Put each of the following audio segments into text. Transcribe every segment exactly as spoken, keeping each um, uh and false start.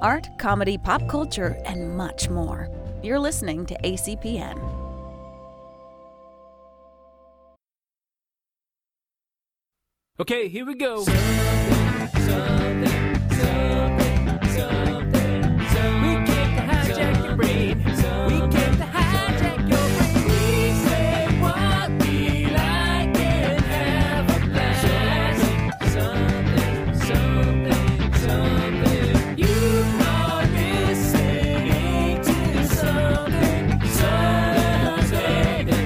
art, comedy, pop culture, and much more. You're listening to A C P N. Okay, here we go. Something, something, something, something, something. We came to hijack your brain. We came to hijack your brain. We say what we like and have a blast. Something, something, something. You are listening to something, something, something.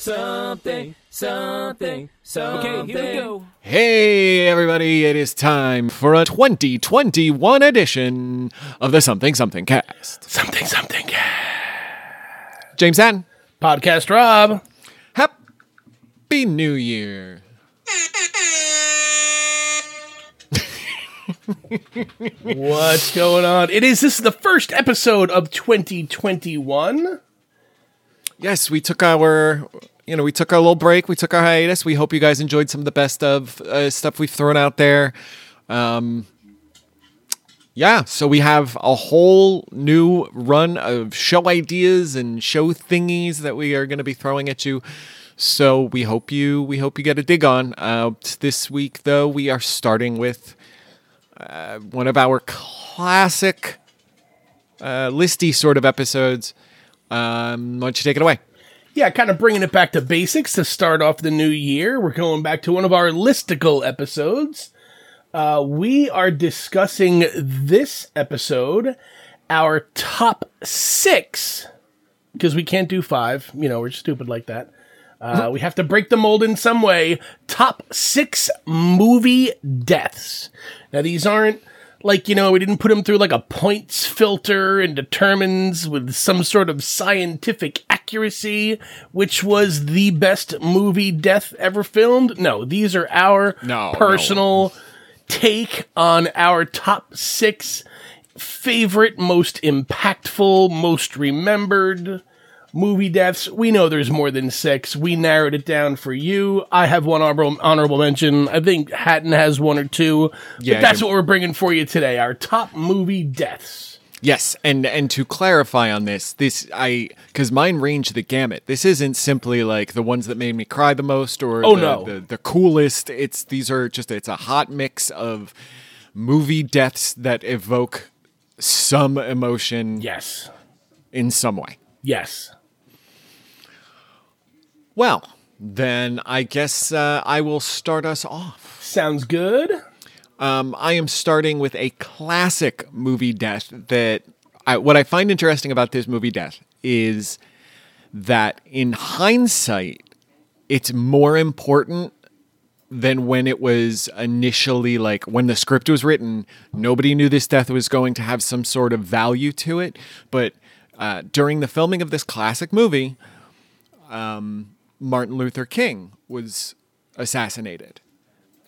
Something, something, something. Okay, here we go. Hey, everybody, it is time for a twenty twenty-one edition of the Something Something Cast. Something Something Cast. James Hatton. Podcast Rob. Happy New Year. What's going on? It is, this is the first episode of twenty twenty-one. Yes, we took our... You know, we took our little break. We took our hiatus. We hope you guys enjoyed some of the best of uh, stuff we've thrown out there. Um, yeah, so we have a whole new run of show ideas and show thingies that we are going to be throwing at you. So we hope you we hope you get a dig on. Uh, this week, though, we are starting with uh, one of our classic uh, listy sort of episodes. Um, why don't you take it away? Yeah, kind of bringing it back to basics to start off the new year. We're going back to one of our listicle episodes. Uh, we are discussing this episode, our top six, because we can't do five. You know, we're stupid like that. Uh, we have to break the mold in some way. Top six movie deaths. Now, these aren't like, you know, we didn't put them through like a points filter and determines with some sort of scientific accuracy which was the best movie death ever filmed. No, these are our no, personal no. take on our top six favorite, most impactful, most remembered movie deaths. We know there's more than six. We narrowed it down for you. I have one honorable, honorable mention. I think Hatton has one or two. Yeah, but that's what we're bringing for you today, our top movie deaths. Yes, and and to clarify on this, this I because mine range the gamut. This isn't simply like the ones that made me cry the most or oh, the, no. the, the coolest. It's these are just it's a hot mix of movie deaths that evoke some emotion. Yes, in some way. Yes. Well, then I guess uh, I will start us off. Sounds good. Um, I am starting with a classic movie death that I, what I find interesting about this movie death is that in hindsight, it's more important than when it was initially, like when the script was written, nobody knew this death was going to have some sort of value to it. But uh, during the filming of this classic movie, um, Martin Luther King was assassinated.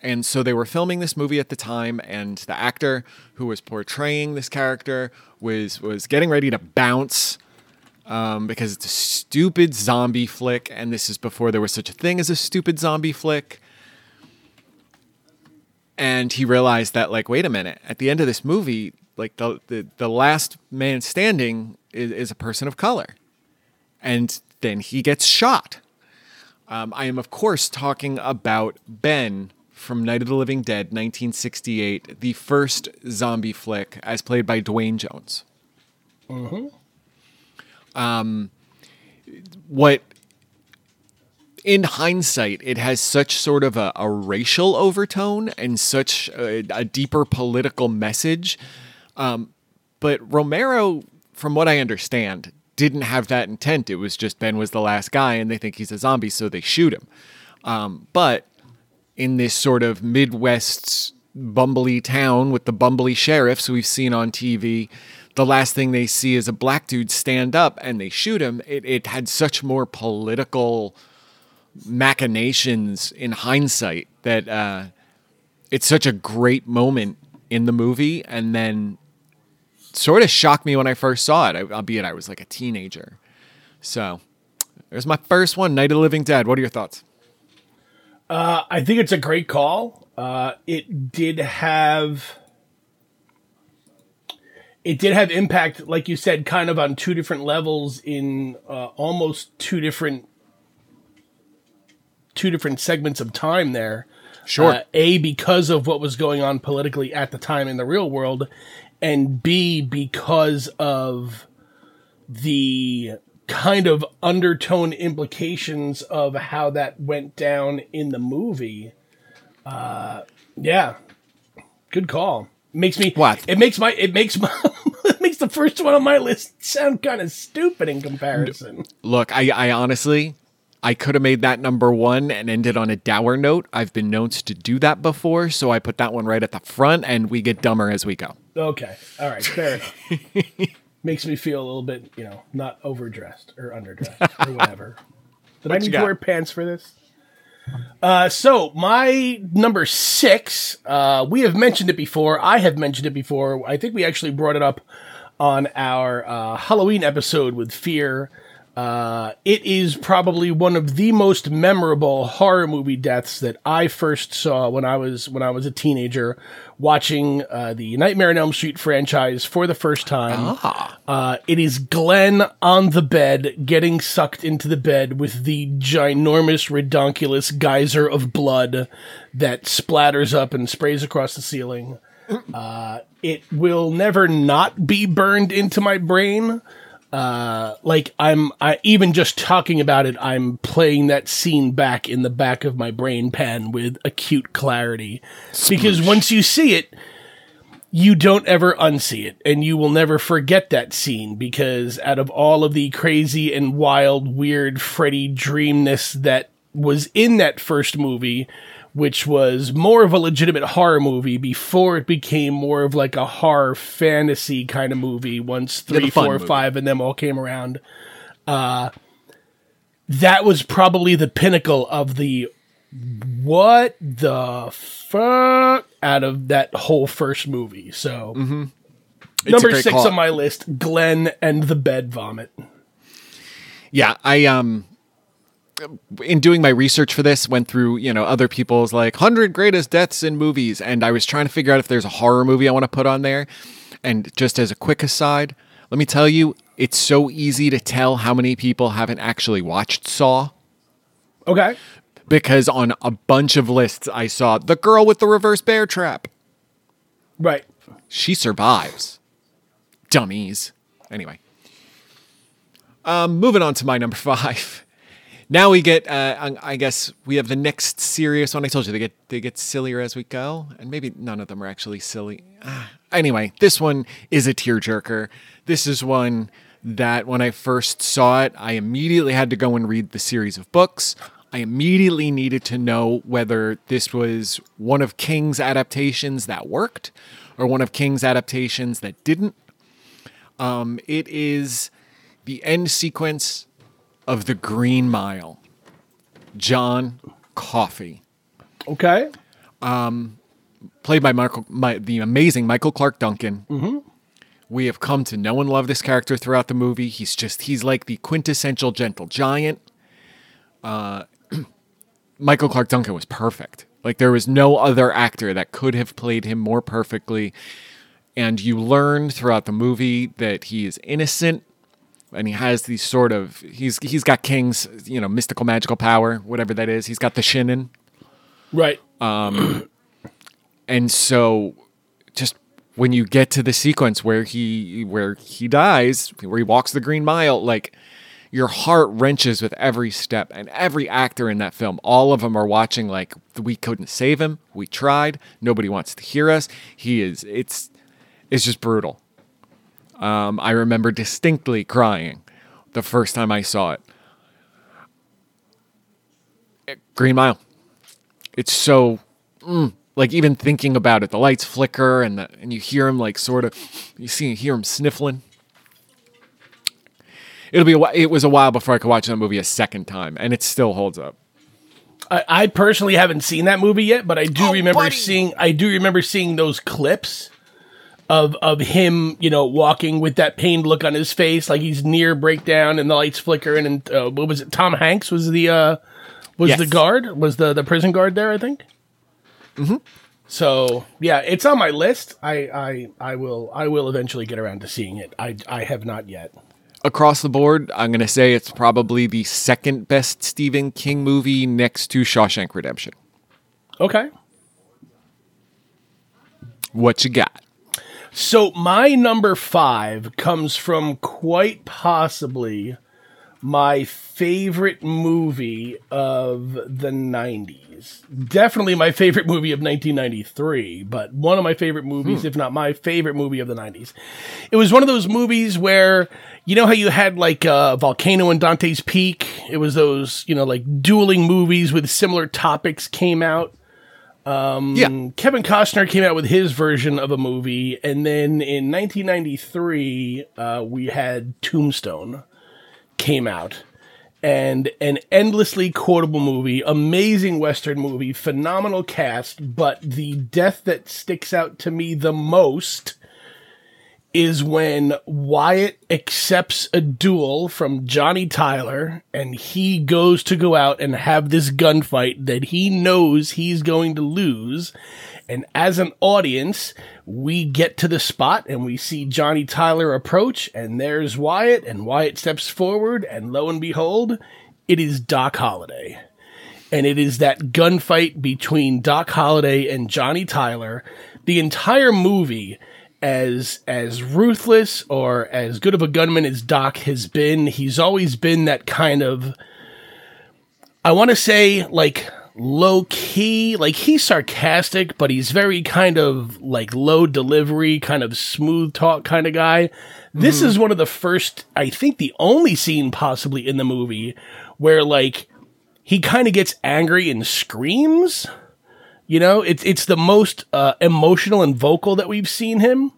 And so they were filming this movie at the time, and the actor who was portraying this character was was getting ready to bounce um, because it's a stupid zombie flick, and this is before there was such a thing as a stupid zombie flick. And he realized that, like, wait a minute, at the end of this movie, like the the, the last man standing is, is a person of color, and then he gets shot. Um, I am, of course, talking about Ben from Night of the Living Dead, nineteen sixty-eight, the first zombie flick, as played by Dwayne Jones. Mm-hmm. Um, what, in hindsight, it has such sort of a, a racial overtone and such a, a deeper political message. Um, but Romero, from what I understand, didn't have that intent. It was just Ben was the last guy, and they think he's a zombie, so they shoot him. Um, but in this sort of Midwest bumbly town with the bumbly sheriffs we've seen on T V, the last thing they see is a black dude stand up and they shoot him. It, it had such more political machinations in hindsight that uh, it's such a great moment in the movie. And then sort of shocked me when I first saw it, albeit I was like a teenager. So there's my first one, Night of the Living Dead. What are your thoughts? Uh, I think it's a great call. Uh, it did have... It did have impact, like you said, kind of on two different levels in uh, almost two different two different segments of time there. Sure. Uh, A, because of what was going on politically at the time in the real world, and B, because of the kind of undertone implications of how that went down in the movie. Uh, yeah, good call. Makes me what? It makes my it makes my it makes the first one on my list sound kind of stupid in comparison. Look, I, I honestly I could have made that number one and ended on a dour note. I've been known to do that before, so I put that one right at the front, and we get dumber as we go. Okay, all right, fair enough. Makes me feel a little bit, you know, not overdressed or underdressed or whatever. Did what I need to wear pants for this? Uh, so my number six, uh, we have mentioned it before. I have mentioned it before. I think we actually brought it up on our, uh, Halloween episode with Fear. Uh, it is probably one of the most memorable horror movie deaths that I first saw when I was, when I was a teenager watching, uh, the Nightmare on Elm Street franchise for the first time. Ah. Uh, it is Glenn on the bed, getting sucked into the bed with the ginormous, redonkulous geyser of blood that splatters up and sprays across the ceiling. Uh, it will never not be burned into my brain. Uh, like I'm, I even just talking about it, I'm playing that scene back in the back of my brain pan with acute clarity. Sploosh. Because once you see it, you don't ever unsee it, and you will never forget that scene, because out of all of the crazy and wild, weird Freddy dreamness that was in that first movie, which was more of a legitimate horror movie before it became more of like a horror fantasy kind of movie once three, four, movie. five, and them all came around. Uh, that was probably the pinnacle of the what the fuck out of that whole first movie. So mm-hmm. number six call. on my list, Glenn and the bed vomit. Yeah, I... um. in doing my research for this, went through, you know, other people's like one hundred greatest deaths in movies. And I was trying to figure out if there's a horror movie I want to put on there. And just as a quick aside, let me tell you, it's so easy to tell how many people haven't actually watched Saw. Okay. Because on a bunch of lists, I saw The Girl with the Reverse Bear Trap. Right. She survives. Dummies. Anyway. Um, moving on to my number five. Now we get, uh, I guess we have the next serious one. I told you they get they get sillier as we go, and maybe none of them are actually silly. Ah. Anyway, this one is a tearjerker. This is one that when I first saw it, I immediately had to go and read the series of books. I immediately needed to know whether this was one of King's adaptations that worked or one of King's adaptations that didn't. Um, it is the end sequence of The Green Mile, John Coffey. Okay. Um, played by Michael, my, the amazing Michael Clark Duncan. Mm-hmm. We have come to know and love this character throughout the movie. He's just, he's like the quintessential gentle giant. Uh, Michael Clark Duncan was perfect. Like there was no other actor that could have played him more perfectly. And you learn throughout the movie that he is innocent. And he has these sort of, he's he's got King's, you know, mystical, magical power, whatever that is. He's got the shinin. Right. Um, and so just when you get to the sequence where he, where he dies, where he walks the Green Mile, like your heart wrenches with every step, and every actor in that film, all of them are watching like, we couldn't save him. We tried. Nobody wants to hear us. He is, it's, it's just brutal. Um, I remember distinctly crying the first time I saw it. Green Mile. It's so, mm, like even thinking about it, the lights flicker and the, and you hear him like sort of, you see, you hear him sniffling. It'll be, a, it was a while before I could watch that movie a second time, and it still holds up. I, I personally haven't seen that movie yet, but I do oh, remember buddy. seeing, I do remember seeing those clips. of of him, you know, walking with that pained look on his face, like he's near breakdown, and the lights flicker. And, and uh, what was it? Tom Hanks was the uh, was yes. the guard, was the, the prison guard there, I think. Mm-hmm. So yeah, it's on my list. I, I I will I will eventually get around to seeing it. I I have not yet. Across the board, I'm gonna say it's probably the second best Stephen King movie next to Shawshank Redemption. Okay. What you got? So my number five comes from quite possibly my favorite movie of the nineties. Definitely my favorite movie of nineteen ninety-three, but one of my favorite movies, hmm. if not my favorite movie of the nineties. It was one of those movies where, you know how you had like uh, Volcano and Dante's Peak? It was those, you know, like dueling movies with similar topics came out. Um, yeah. Kevin Costner came out with his version of a movie. And then in nineteen ninety-three, uh, we had Tombstone. Came out, and an endlessly quotable movie, amazing Western movie, phenomenal cast, but the death that sticks out to me the most is when Wyatt accepts a duel from Johnny Tyler, and he goes to go out and have this gunfight that he knows he's going to lose. And as an audience, we get to the spot and we see Johnny Tyler approach, and there's Wyatt, and Wyatt steps forward, and lo and behold, it is Doc Holliday. And it is that gunfight between Doc Holliday and Johnny Tyler. The entire movie, as as ruthless or as good of a gunman as Doc has been, he's always been that kind of, I want to say, like... low key, like he's sarcastic, but he's very kind of like low delivery, kind of smooth talk kind of guy. This mm-hmm. is one of the first, I think the only scene possibly in the movie where like he kind of gets angry and screams, you know, it's, it's the most uh, emotional and vocal that we've seen him.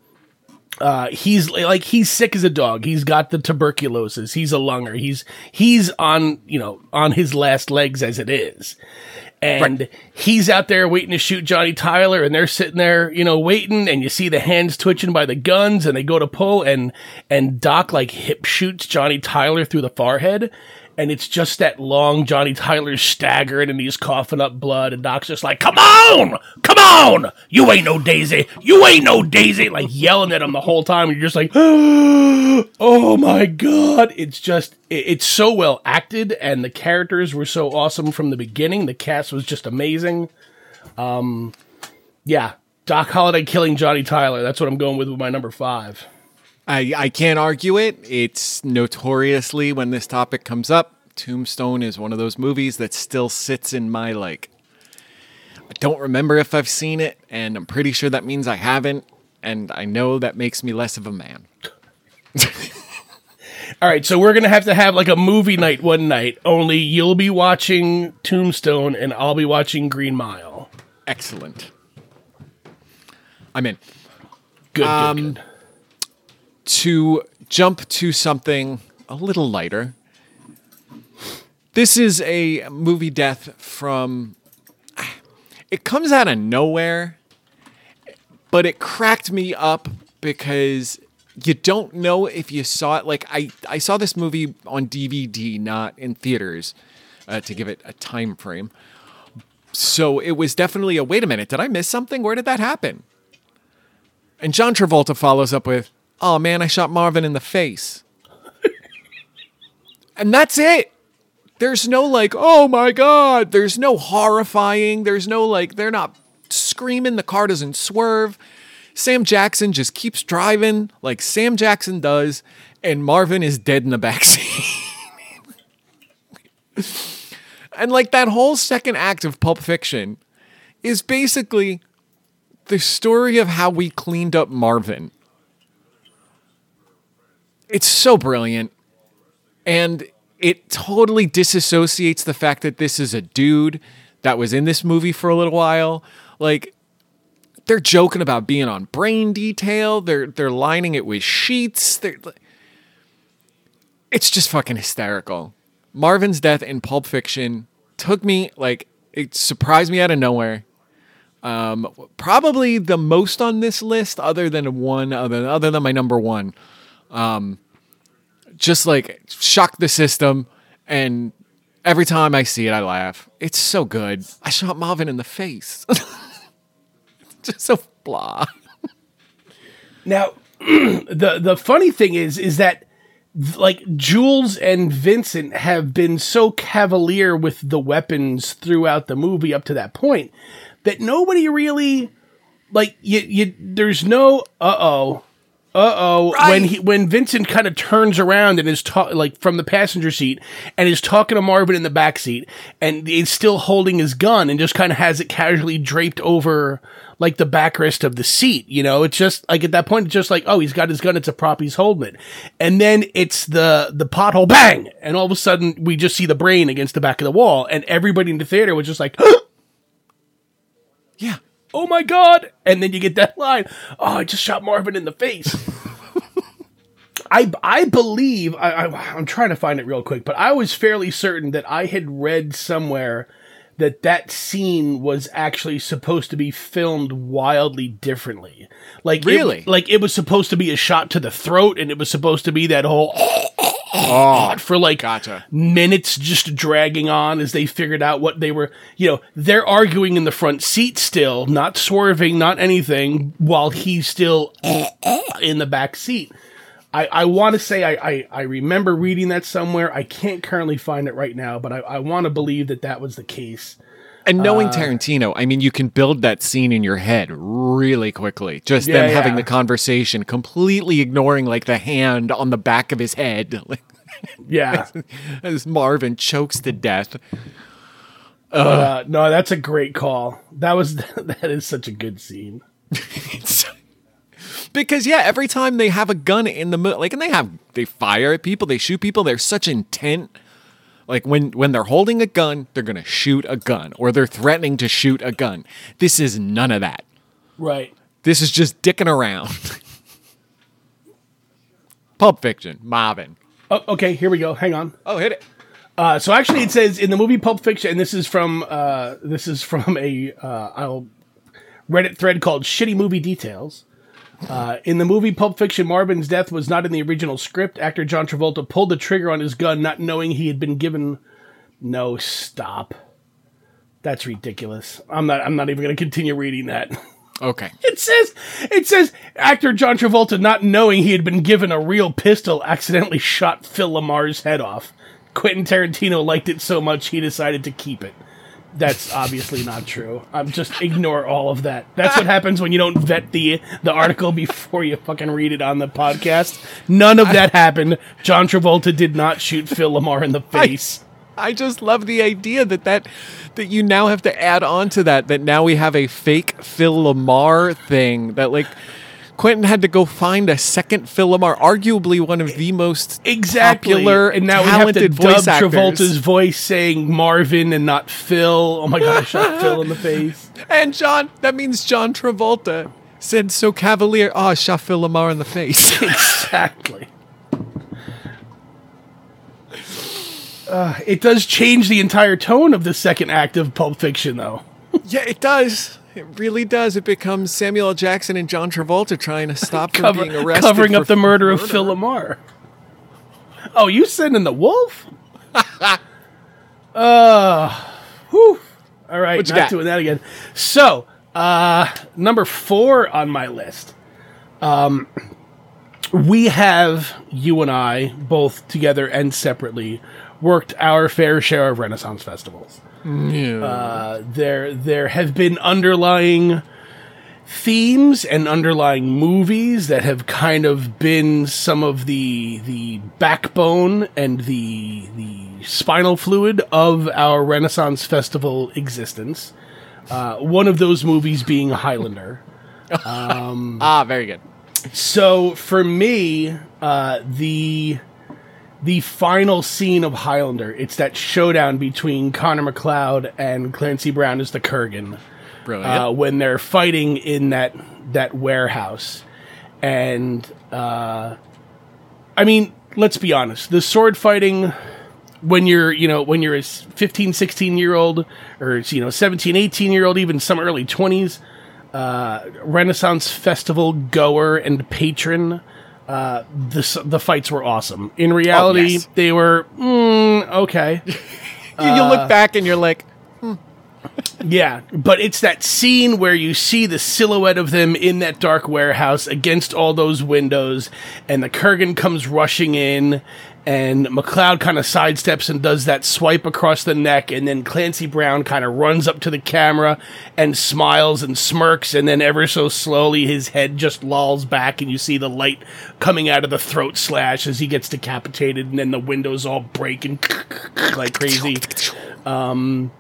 Uh, he's like, he's sick as a dog. He's got the tuberculosis. He's a lunger. He's, he's on, you know, on his last legs as it is. And right. he's out there waiting to shoot Johnny Tyler, and they're sitting there, you know, waiting, and you see the hands twitching by the guns, and they go to pull, and, and Doc like hip shoots Johnny Tyler through the forehead. And it's just that long Johnny Tyler's staggering and he's coughing up blood, and Doc's just like, come on, come on, you ain't no daisy, you ain't no daisy, like yelling at him the whole time. And you're just like, oh my God. It's just, it's so well acted, and the characters were so awesome from the beginning. The cast was just amazing. Um, yeah, Doc Holliday killing Johnny Tyler. That's what I'm going with with my number five. I, I can't argue it. It's notoriously, when this topic comes up, Tombstone is one of those movies that still sits in my, like, I don't remember if I've seen it, and I'm pretty sure that means I haven't, and I know that makes me less of a man. All right, so we're going to have to have, like, a movie night one night, only you'll be watching Tombstone, and I'll be watching Green Mile. Excellent. I'm in. Good, um, good, good. To jump to something a little lighter, this is a movie death from, it comes out of nowhere, but it cracked me up because you don't know if you saw it. Like I, I saw this movie on D V D, not in theaters, uh, to give it a time frame. So it was definitely a, wait a minute, did I miss something? Where did that happen? And John Travolta follows up with, oh man, I shot Marvin in the face. And that's it. There's no like, oh my God. There's no horrifying. There's no like, they're not screaming. The car doesn't swerve. Sam Jackson just keeps driving like Sam Jackson does. And Marvin is dead in the backseat. And like that whole second act of Pulp Fiction is basically the story of how we cleaned up Marvin. It's so brilliant, and it totally disassociates the fact that this is a dude that was in this movie for a little while. Like, they're joking about being on brain detail. They're they're lining it with sheets. They're, it's just fucking hysterical. Marvin's death in Pulp Fiction took me, like, it surprised me out of nowhere. Um, probably the most on this list, other than one, other, other than my number one. Um, just like shocked the system, and every time I see it, I laugh. It's so good. I shot Marvin in the face. Just so blah. Now, the the funny thing is, is that like Jules and Vincent have been so cavalier with the weapons throughout the movie up to that point that nobody really like you. you there's no uh oh, uh oh right. when he when Vincent kind of turns around and is ta- like from the passenger seat and is talking to Marvin in the back seat and is still holding his gun and just kind of has it casually draped over like the backrest of the seat, you know, it's just like at that point, it's just like, oh, he's got his gun. It's a prop. He's holding it. And then it's the, the pothole bang. And all of a sudden we just see the brain against the back of the wall. And everybody in the theater was just like, yeah, oh my God. And then you get that line. Oh, I just shot Marvin in the face. I, I believe I, I, I'm trying to find it real quick, but I was fairly certain that I had read somewhere that that scene was actually supposed to be filmed wildly differently. Like, really? It, like, it was supposed to be a shot to the throat, and it was supposed to be that whole oh, for, like, gotcha. minutes just dragging on as they figured out what they were, you know, they're arguing in the front seat still, not swerving, not anything, while he's still in the back seat. I, I want to say I, I, I remember reading that somewhere. I can't currently find it right now, but I, I want to believe that that was the case. And knowing uh, Tarantino, I mean, you can build that scene in your head really quickly. Just yeah, them yeah. having the conversation, completely ignoring like the hand on the back of his head. yeah. As Marvin chokes to death. Uh, uh, no, that's a great call. That was that is such a good scene. It's Because, yeah, every time they have a gun in the mo- like, and they have, they fire at people, they shoot people, they're such intent. Like, when, when they're holding a gun, they're going to shoot a gun, or they're threatening to shoot a gun. This is none of that. Right. This is just dicking around. Pulp Fiction, Marvin. Oh, okay, here we go. Hang on. Oh, hit it. Uh, so, actually, it says, in the movie Pulp Fiction, and this is from, uh, this is from a uh, I'll Reddit thread called Shitty Movie Details. Uh, in the movie Pulp Fiction, Marvin's death was not in the original script. Actor John Travolta pulled the trigger on his gun, not knowing he had been given... No, stop. That's ridiculous. I'm not I'm not even going to continue reading that. Okay. It says, it says, actor John Travolta, not knowing he had been given a real pistol, accidentally shot Phil Lamar's head off. Quentin Tarantino liked it so much, he decided to keep it. That's obviously not true. I'm just ignore all of that. That's what happens when you don't vet the the article before you fucking read it on the podcast. None of that I, happened. John Travolta did not shoot Phil Lamar in the face. I, I just love the idea that, that that you now have to add on to that, that now we have a fake Phil Lamar thing that like Quentin had to go find a second Phil Lamar, arguably one of the most exactly. popular and now talented we have to voice dub actors. Travolta's voice saying Marvin and not Phil. Oh my God, I shot Phil in the face. And John, that means John Travolta said so cavalier, oh, I shot Phil Lamar in the face. Exactly. Uh, it does change the entire tone of the second act of Pulp Fiction, though. Yeah, it does. It really does. It becomes Samuel L. Jackson and John Travolta trying to stop Cover, them being arrested. Covering up the murder, murder of Phil Lamar. Oh, you sending the wolf? uh, whew. All right, what not got? doing that again. So, uh, number four on my list. Um, we have, you and I, both together and separately, worked our fair share of Renaissance festivals. Yeah. Uh, there there have been underlying themes and underlying movies that have kind of been some of the the backbone and the the spinal fluid of our Renaissance Festival existence. Uh, one of those movies being Highlander. Um, ah, very good. So for me, uh, the... the final scene of Highlander, it's that showdown between Connor McLeod and Clancy Brown as the Kurgan. Brilliant. Uh, when they're fighting in that that warehouse. And, uh, I mean, let's be honest. The sword fighting when you're, you know, when you're a fifteen, sixteen year old, or, you know, seventeen, eighteen year old, even some early twenties, uh, Renaissance festival goer and patron, uh, the, the fights were awesome. In reality, oh, yes. they were, mm, okay. you, uh, you look back and you're like, hmm. Yeah, but it's that scene where you see the silhouette of them in that dark warehouse against all those windows, and the Kurgan comes rushing in, and McLeod kind of sidesteps and does that swipe across the neck, and then Clancy Brown kind of runs up to the camera and smiles and smirks, and then ever so slowly his head just lolls back, and you see the light coming out of the throat slash as he gets decapitated, and then the windows all break and like crazy. Um...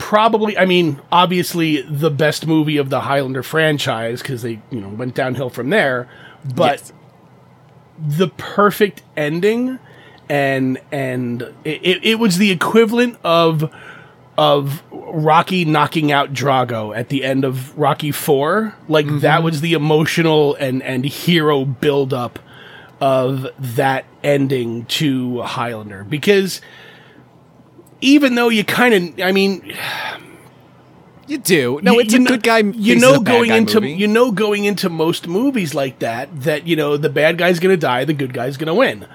Probably, I mean, obviously the best movie of the Highlander franchise, because they, you know, went downhill from there. But yes. the perfect ending, and and it, it was the equivalent of of Rocky knocking out Drago at the end of Rocky four. Like mm-hmm. that was the emotional and and hero buildup of that ending to Highlander, because. Even though you kind of, I mean, you do. No, it's you, you a know, good guy. You know, going into movie. you know going into most movies like that, that you know the bad guy's gonna die, the good guy's gonna win.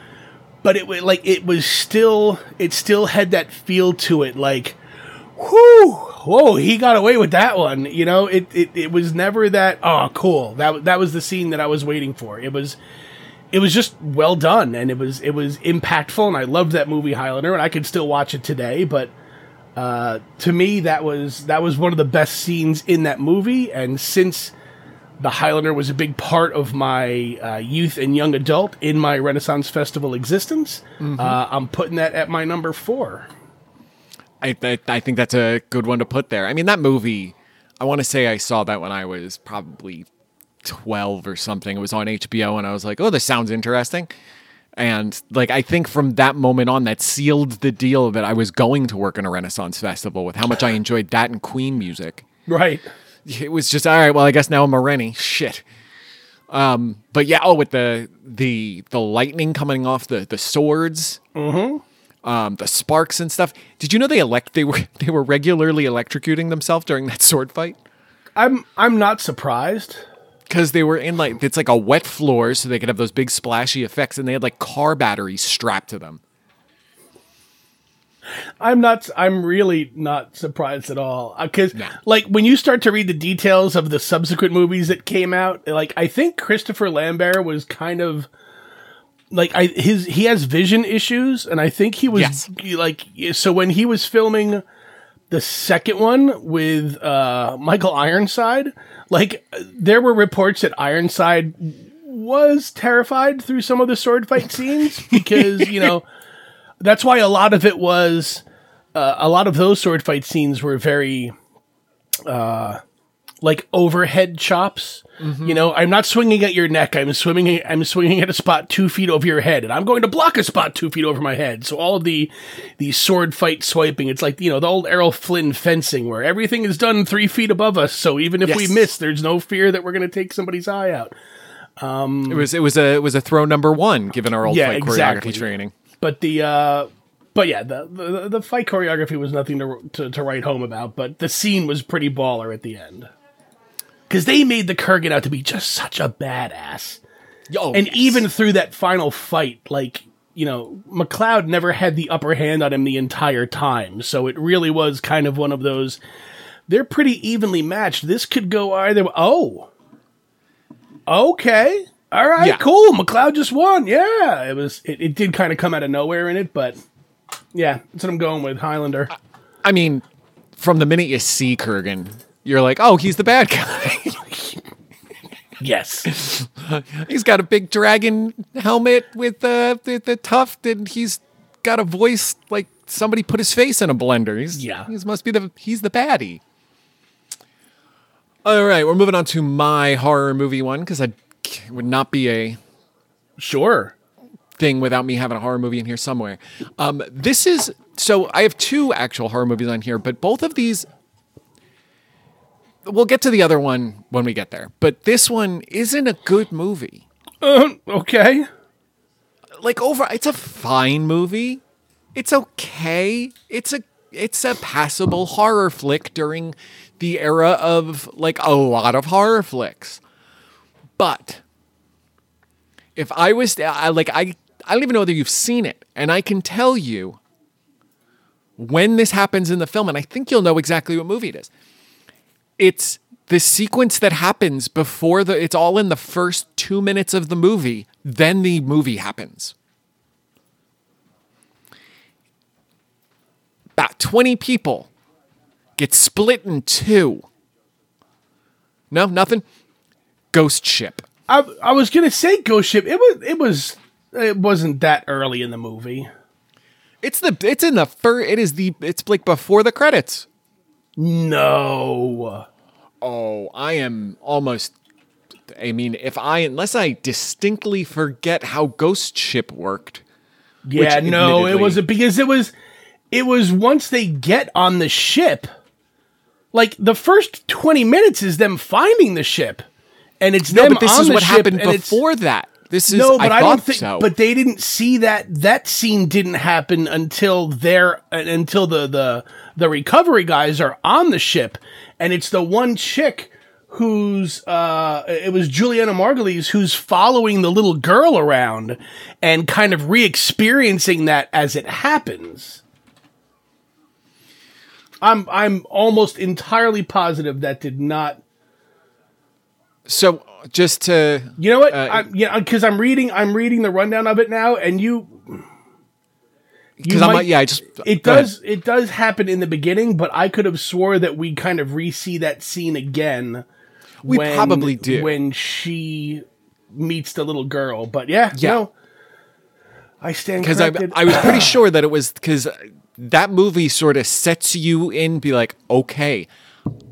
But it like it was still, it still had that feel to it. Like, whoo, whoa, he got away with that one. You know, it it, it was never that. Oh, cool. That that was the scene that I was waiting for. It was. It was just well done, and it was it was impactful, and I loved that movie Highlander, and I could still watch it today. But uh, to me, that was that was one of the best scenes in that movie. And since the Highlander was a big part of my uh, youth and young adult in my Renaissance Festival existence, mm-hmm. uh, I'm putting that at my number four. I th- I think that's a good one to put there. I mean, that movie, I want to say I saw that when I was probably twelve or something. It was on H B O, and I was like, oh, this sounds interesting. And like, I think from that moment on, that sealed the deal that I was going to work in a Renaissance festival, with how much I enjoyed that and Queen music. Right. It was just, all right, well, I guess now I'm a Rennie. Shit. Um, but yeah, oh, with the the the lightning coming off the the swords, mm-hmm. um, the sparks and stuff. Did you know they elect they were they were regularly electrocuting themselves during that sword fight? I'm I'm not surprised. Because they were in like, it's like a wet floor, so they could have those big splashy effects, and they had like car batteries strapped to them. I'm not, I'm really not surprised at all. Because nah. like when you start to read the details of the subsequent movies that came out, like I think Christopher Lambert was kind of like, I his he has vision issues, and I think he was yes. like, so when he was filming the second one with uh, Michael Ironside, like, there were reports that Ironside was terrified through some of the sword fight scenes, because, you know, that's why a lot of it was, uh, a lot of those sword fight scenes were very, uh, like, overhead chops. Mm-hmm. You know, I'm not swinging at your neck. I'm swimming. I'm swinging at a spot two feet over your head, and I'm going to block a spot two feet over my head. So all of the the sword fight swiping, it's like, you know, the old Errol Flynn fencing, where everything is done three feet above us. So even if yes. we miss, there's no fear that we're going to take somebody's eye out. Um, it was it was a it was a throw number one, given our old yeah, fight exactly. choreography training. But the uh, but yeah, the, the the fight choreography was nothing to, to to write home about. But the scene was pretty baller at the end. Because they made the Kurgan out to be just such a badass. Oh, and yes. even through that final fight, like, you know, McLeod never had the upper hand on him the entire time. So it really was kind of one of those, they're pretty evenly matched. This could go either way. Oh. Okay. All right, yeah. cool. McLeod just won. Yeah. It was. It, it did kind of come out of nowhere in it, but yeah, that's what I'm going with, Highlander. I, I mean, from the minute you see Kurgan, you're like, oh, he's the bad guy. Yes. He's got a big dragon helmet with uh, the, the tuft, and he's got a voice like somebody put his face in a blender. He's, yeah. He must be the, he's the baddie. All right, we're moving on to my horror movie one, because it would not be a sure thing without me having a horror movie in here somewhere. Um, this is, so I have two actual horror movies on here, but both of these... We'll get to the other one when we get there, but this one isn't a good movie. Uh, okay. Like, over, it's a fine movie. it's okay. It's a it's a passable horror flick during the era of like a lot of horror flicks. But if I was I, like I I don't even know whether you've seen it, and I can tell you when this happens in the film, and I think you'll know exactly what movie it is. It's the sequence that happens before the, it's all in the first two minutes of the movie, then the movie happens. About twenty people get split in two. No, nothing? Ghost Ship. I I was going to say Ghost Ship. It was, it was, it wasn't that early in the movie. It's the, it's in the first, it is the, it's like before the credits. No. Oh, I am almost, I mean, if I, unless I distinctly forget how Ghost Ship worked. Yeah, no, it wasn't, because it was, it was once they get on the ship, like the first twenty minutes is them finding the ship, and it's no, them but this on is the what ship, happened before that. This is, no, but I, I don't think, so. But they didn't see that, that scene didn't happen until their, until the, the, the recovery guys are on the ship. And it's the one chick who's, uh, it was Juliana Margulies who's following the little girl around and kind of re-experiencing that as it happens. I'm, I'm almost entirely positive that did not. So just to, you know what? Uh, I'm, yeah, because I'm reading, I'm reading the rundown of it now, and you, because I'm like, yeah, I just it does ahead. It does happen in the beginning, but I could have swore that we kind of re-see that scene again. We when, probably do when she meets the little girl. But yeah, yeah. no, I stand because I I was pretty sure that it was because that movie sort of sets you in, be like, okay,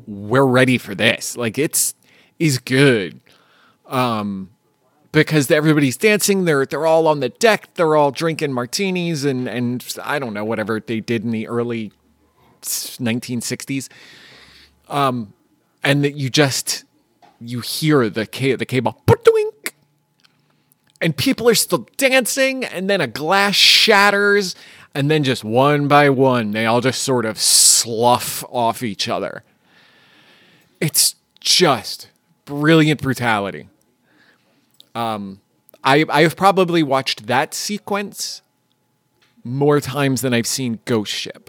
we're ready for this. Like it's. Is good, um, because everybody's dancing. They're they're all on the deck. They're all drinking martinis and and I don't know whatever they did in the early nineteen sixties. Um, and that you just you hear the ca- the cable, and people are still dancing. And then a glass shatters, and then just one by one, they all just sort of slough off each other. It's just. Brilliant brutality. Um, I I have probably watched that sequence more times than I've seen Ghost Ship,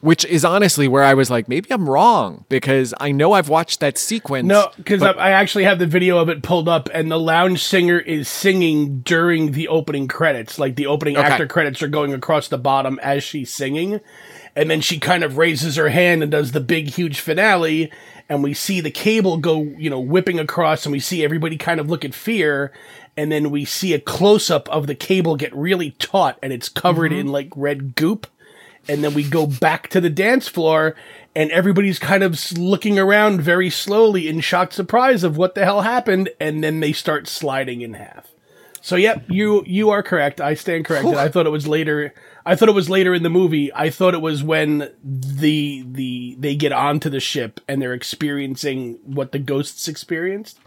which is honestly where I was like, maybe I'm wrong because I know I've watched that sequence. No, because I, I actually have the video of it pulled up, and the lounge singer is singing during the opening credits. Like the opening okay. actor credits are going across the bottom as she's singing, and then she kind of raises her hand and does the big, huge finale. And we see the cable go, you know, whipping across, and we see everybody kind of look at fear, and then we see a close-up of the cable get really taut, and it's covered mm-hmm. in, like, red goop, and then we go back to the dance floor, and everybody's kind of looking around very slowly in shocked surprise of what the hell happened, and then they start sliding in half. So, yep, you you are correct. I stand corrected. Ooh. I thought it was later. I thought it was later in the movie. I thought it was when the the they get onto the ship and they're experiencing what the ghosts experienced,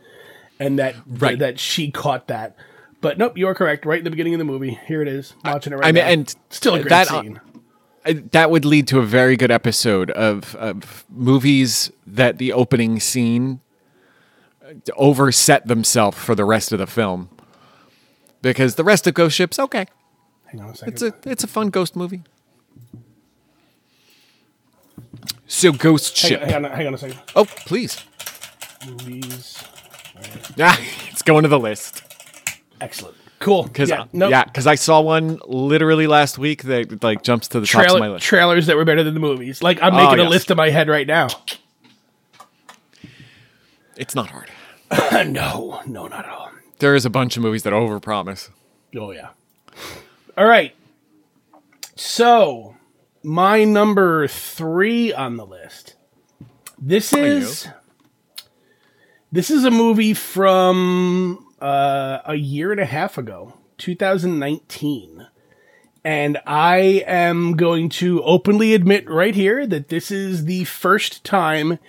and that right. that she caught that. But nope, you are correct. Right in the beginning of the movie, here it is. Watching it right I mean, now. And still a great that, scene. Uh, that would lead to a very good episode of of movies that the opening scene overset themselves for the rest of the film. Because the rest of Ghost Ship's okay. Hang on a second. It's a it's a fun ghost movie. So Ghost Ship. Hang on, hang on, hang on a second. Oh, please. Movies. Yeah, it's going to the list. Excellent. Cool. Because yeah, uh, nope. yeah, I saw one literally last week that like jumps to the Trailer, top of my list. Trailers that were better than the movies. Like I'm making oh, yes. a list in my head right now. It's not hard. no, no, not at all. There is a bunch of movies that overpromise. Oh, yeah. All right. So, my number three on the list. This is... This is a movie from uh, a year and a half ago. twenty nineteen. And I am going to openly admit right here that this is the first time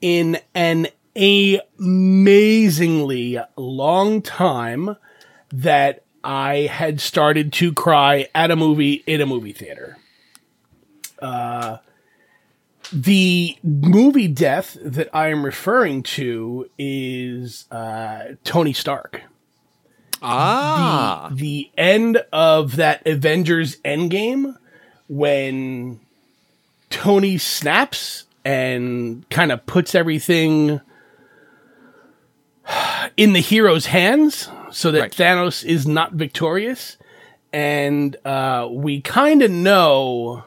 in an amazingly long time that I had started to cry at a movie in a movie theater. Uh, the movie death that I am referring to is uh, Tony Stark. Ah. The, the end of that Avengers Endgame when Tony snaps and kind of puts everything in the hero's hands so that right. Thanos is not victorious. And uh, we kind of know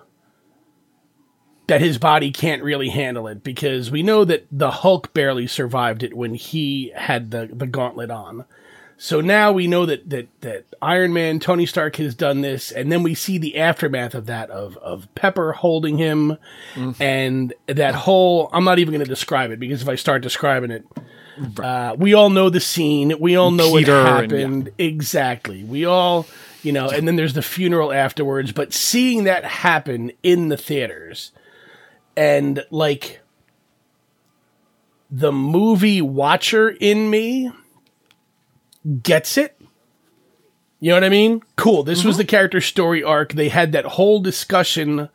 that his body can't really handle it because we know that the Hulk barely survived it when he had the, the gauntlet on. So now we know that, that that Iron Man, Tony Stark has done this, and then we see the aftermath of that, of of Pepper holding him, mm. and that whole, I'm not even going to describe it, because if I start describing it, right. uh, we all know the scene, we all know Peter what happened, and, yeah. exactly, we all, you know, and then there's the funeral afterwards, but seeing that happen in the theaters, and like, the movie watcher in me gets it. You know what I mean? Cool. This mm-hmm. was the character story arc. They had that whole discussion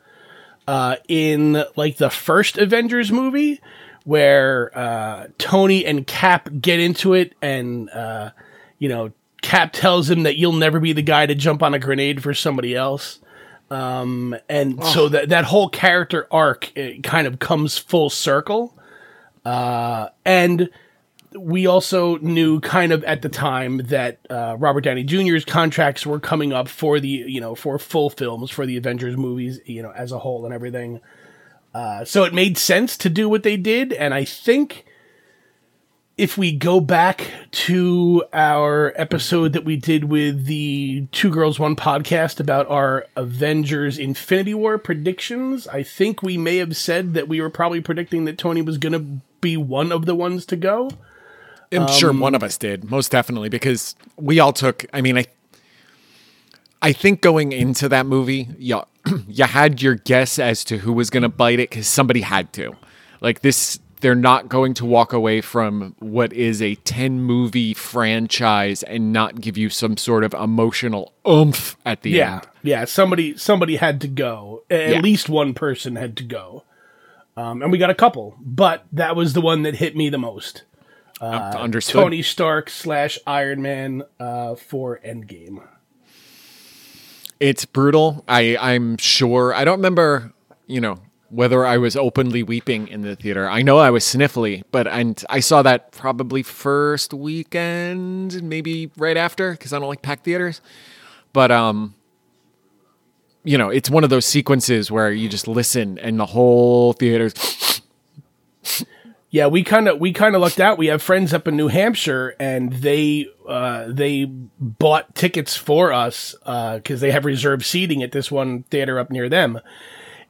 uh, in like the first Avengers movie where uh, Tony and Cap get into it and, uh, you know, Cap tells him that you'll never be the guy to jump on a grenade for somebody else. Um, and oh. so that, that whole character arc it kind of comes full circle. Uh, and we also knew kind of at the time that uh, Robert Downey Junior's contracts were coming up for the, you know, for full films, for the Avengers movies, you know, as a whole and everything. Uh, so it made sense to do what they did. And I think if we go back to our episode that we did with the Two Girls, One Podcast about our Avengers Infinity War predictions, I think we may have said that we were probably predicting that Tony was going to be one of the ones to go. I'm um, sure one of us did, most definitely, because we all took, I mean, I I think going into that movie, you, you had your guess as to who was going to bite it because somebody had to. Like this, they're not going to walk away from what is a ten-movie franchise and not give you some sort of emotional oomph at the yeah, end. Yeah, somebody somebody had to go. At yeah. least one person had to go. Um, and we got a couple, but that was the one that hit me the most. Uh, Understood. Tony Stark slash Iron Man uh, for Endgame. It's brutal. I, I'm sure. I don't remember, you know, whether I was openly weeping in the theater. I know I was sniffly, but and I saw that probably first weekend, maybe right after, because I don't like packed theaters. But, um, you know, it's one of those sequences where you just listen and the whole theater's... Yeah, we kind of we kind of lucked out. We have friends up in New Hampshire, and they uh, they bought tickets for us because uh, they have reserved seating at this one theater up near them.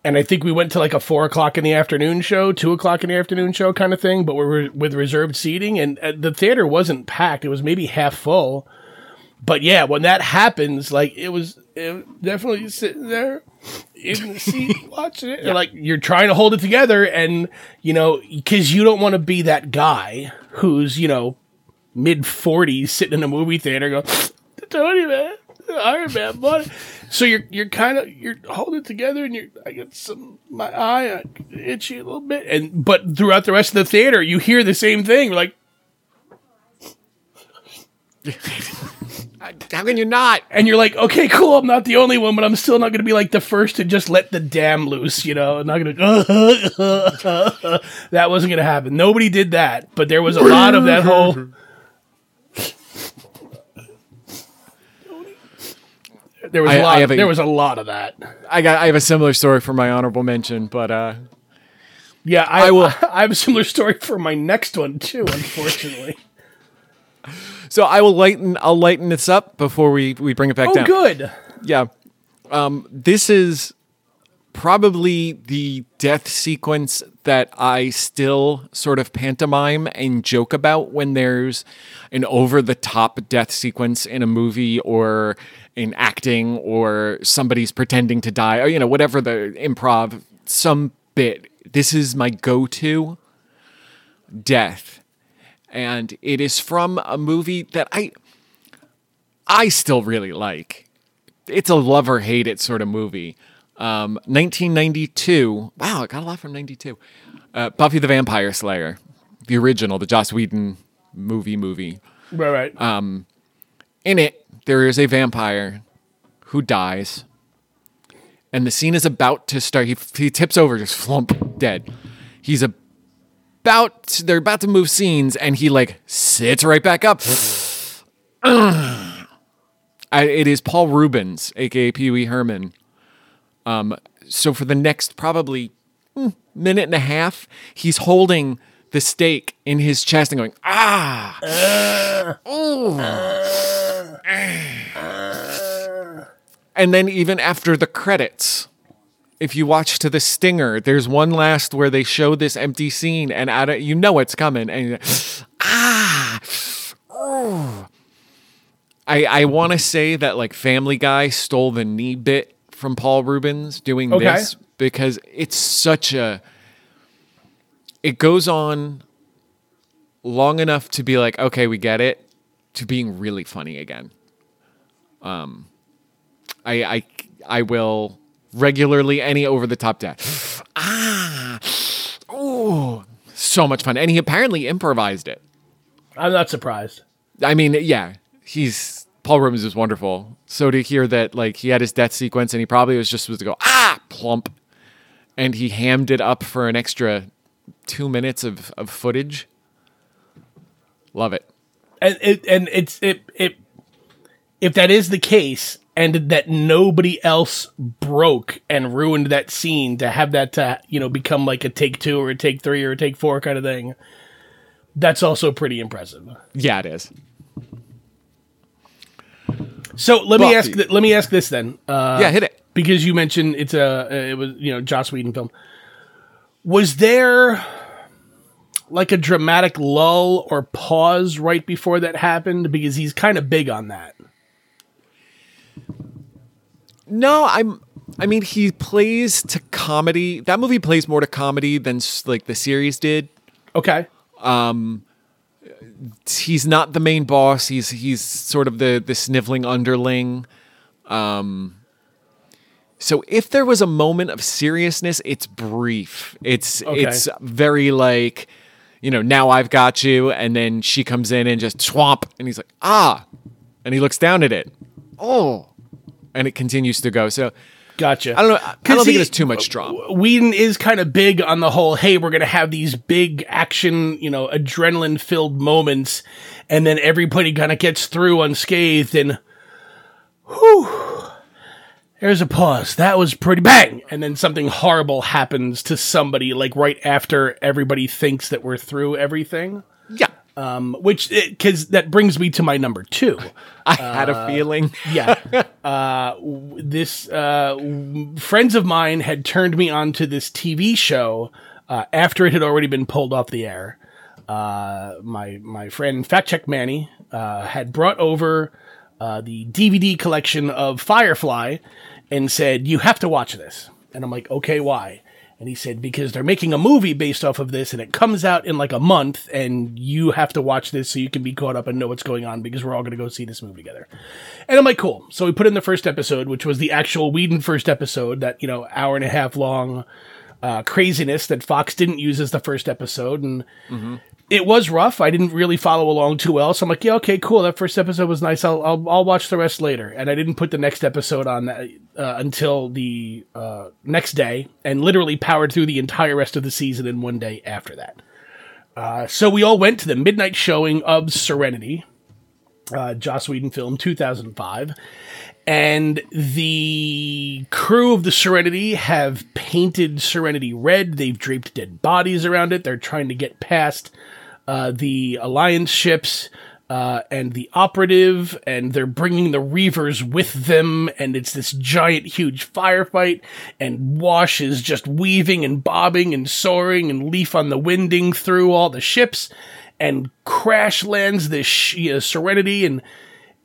And I think we went to like a four o'clock in the afternoon show, two o'clock in the afternoon show kind of thing, but we were with reserved seating, and uh, the theater wasn't packed. It was maybe half full. But yeah, when that happens, like it was, it was definitely sitting there in the seat watching it. Yeah. Like you're trying to hold it together, and you know, because you don't want to be that guy who's you know mid forties sitting in a movie theater going, "Tony, man, Iron Man, buddy." So you're you're kind of you're holding it together, and you're I get some my eye itchy a little bit, and but throughout the rest of the theater, you hear the same thing, like. How can you not? And you're like, okay, cool, I'm not the only one, but I'm still not going to be like the first to just let the dam loose, you know? I'm not going to, uh, uh, uh, uh. That wasn't going to happen. Nobody did that, but there was a lot of that whole... There was, I, a, lot, I have a, there was a lot of that. I got. I have a similar story for my honorable mention, but... Uh, yeah, I, I, will. I, I have a similar story for my next one, too, unfortunately. So I will lighten. I'll lighten this up before we, we bring it back oh, down. Oh, good. Yeah, um, this is probably the death sequence that I still sort of pantomime and joke about when there's an over the top death sequence in a movie or in acting or somebody's pretending to die or you know whatever the improv some bit. This is my go to death. And it is from a movie that I I still really like. It's a love or hate it sort of movie. Um, nineteen ninety-two. Wow, I got a lot from ninety-two. Uh, Buffy the Vampire Slayer, the original, the Joss Whedon movie movie. Right, right. Um, in it, there is a vampire who dies, and the scene is about to start. He, he tips over, just flump, dead. He's about, they're about to move scenes, and he like sits right back up. I, it is Paul Rubens, aka Pee Wee Herman. Um, so for the next probably mm, minute and a half, he's holding the stake in his chest and going, ah, uh, ooh, uh, uh, uh. And then even after the credits, if you watch to the stinger, there's one last where they show this empty scene, and out of, you know it's coming, and ah, ooh. I I want to say that like Family Guy stole the knee bit from Paul Rubens doing okay. this, because it's such a, it goes on long enough to be like, okay, we get it, to being really funny again. Um, I, I, I will regularly, any over the top death. Ah, oh, so much fun. And he apparently improvised it. I'm not surprised. I mean, yeah, he's, Paul Rubens is wonderful. So to hear that, like, he had his death sequence and he probably was just supposed to go, ah, plump. And he hammed it up for an extra two minutes of, of footage. Love it. And it, and it's, it, it, if that is the case, and that nobody else broke and ruined that scene to have that to, you know, become like a take two or a take three or a take four kind of thing, that's also pretty impressive. Yeah, it is. So let Buffy. me ask. Th- let me ask this then. Uh, yeah, hit it. Because you mentioned it's a uh, it was you know Joss Whedon film. Was there like a dramatic lull or pause right before that happened? Because he's kind of big on that. No, I'm. I mean, he plays to comedy. That movie plays more to comedy than like the series did. Okay. Um. He's not the main boss. He's he's sort of the the sniveling underling. Um, so if there was a moment of seriousness, it's brief. It's okay. It's very like, you know, now I've got you, and then she comes in and just twomp, and he's like, ah, and he looks down at it, oh, and it continues to go. So. Gotcha. I don't know. I don't think it's too much drama. Whedon is kind of big on the whole, hey, we're going to have these big action, you know, adrenaline-filled moments, and then everybody kind of gets through unscathed, and whew, there's a pause. That was pretty bang. And then something horrible happens to somebody, like, right after everybody thinks that we're through everything. Yeah. Um, which, because that brings me to my number two. I uh, had a feeling. yeah. Uh, this, uh, friends of mine had turned me on to this T V show, uh, after it had already been pulled off the air. Uh, my, my friend Fact Check Manny, uh, had brought over, uh, the D V D collection of Firefly and said, you have to watch this. And I'm like, okay, why? And he said, because they're making a movie based off of this, and it comes out in like a month, and you have to watch this so you can be caught up and know what's going on, because we're all going to go see this movie together. And I'm like, cool. So we put in the first episode, which was the actual Whedon first episode, that, you know, hour and a half long uh, craziness that Fox didn't use as the first episode. And mm-hmm. It was rough. I didn't really follow along too well. So I'm like, yeah, okay, cool. That first episode was nice. I'll I'll, I'll watch the rest later. And I didn't put the next episode on that, uh, until the uh, next day, and literally powered through the entire rest of the season in one day after that. Uh, so we all went to the midnight showing of Serenity, uh, Joss Whedon film, two thousand five. And the crew of the Serenity have painted Serenity red. They've draped dead bodies around it. They're trying to get past uh, the Alliance ships uh, and the operative, and they're bringing the Reavers with them, and it's this giant, huge firefight, and Wash is just weaving and bobbing and soaring and leaf on the winding through all the ships, and crash lands this sh- you know, Serenity, and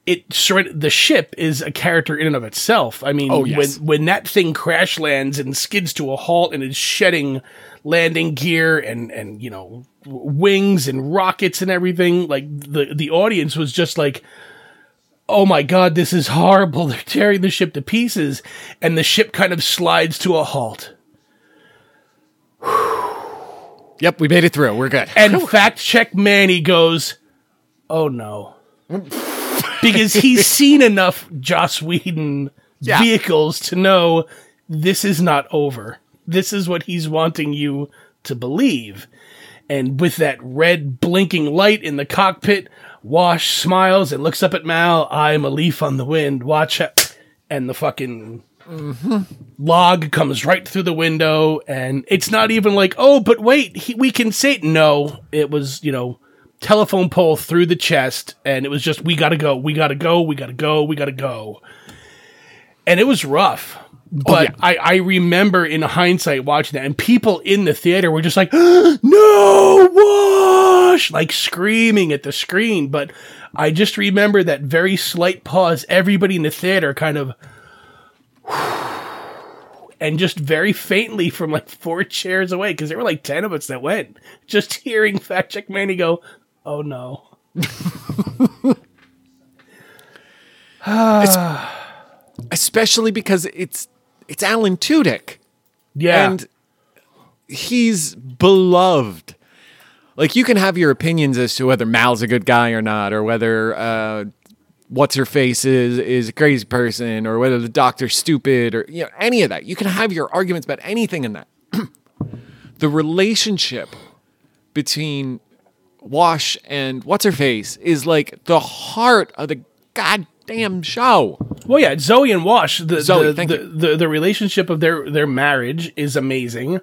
It the ship is a character in and of itself. I mean, oh, yes. when when that thing crash lands and skids to a halt and is shedding landing gear and and you know wings and rockets and everything, like the the audience was just like, oh my God, this is horrible. They're tearing the ship to pieces. And the ship kind of slides to a halt. Yep, we made it through. We're good. And fact check Manny goes, oh no. Because he's seen enough Joss Whedon yeah. vehicles to know this is not over. This is what he's wanting you to believe. And with that red blinking light in the cockpit, Wash smiles and looks up at Mal. I'm a leaf on the wind. Watch out. And the fucking mm-hmm. log comes right through the window. And it's not even like, oh, but wait, he, we can say it. No, it was, you know, telephone pole through the chest. And it was just, we got to go. We got to go. We got to go. We got to go. And it was rough. But oh, yeah. I, I remember in hindsight watching that, and people in the theater were just like, no, Wash! Like screaming at the screen. But I just remember that very slight pause, everybody in the theater kind of, and just very faintly from like four chairs away, because there were like ten of us that went, just hearing Fact Check Manny go, oh no. Especially because it's, It's Alan Tudyk. Yeah. And he's beloved. Like, you can have your opinions as to whether Mal's a good guy or not, or whether uh, What's-Her-Face is, is a crazy person, or whether the doctor's stupid, or you know, any of that. You can have your arguments about anything in that. The relationship between Wash and What's-Her-Face is, like, the heart of the goddamn damn show. Well, yeah, Zoe and Wash, the Zoe, the, thank the, you. The, the the relationship of their their marriage is amazing.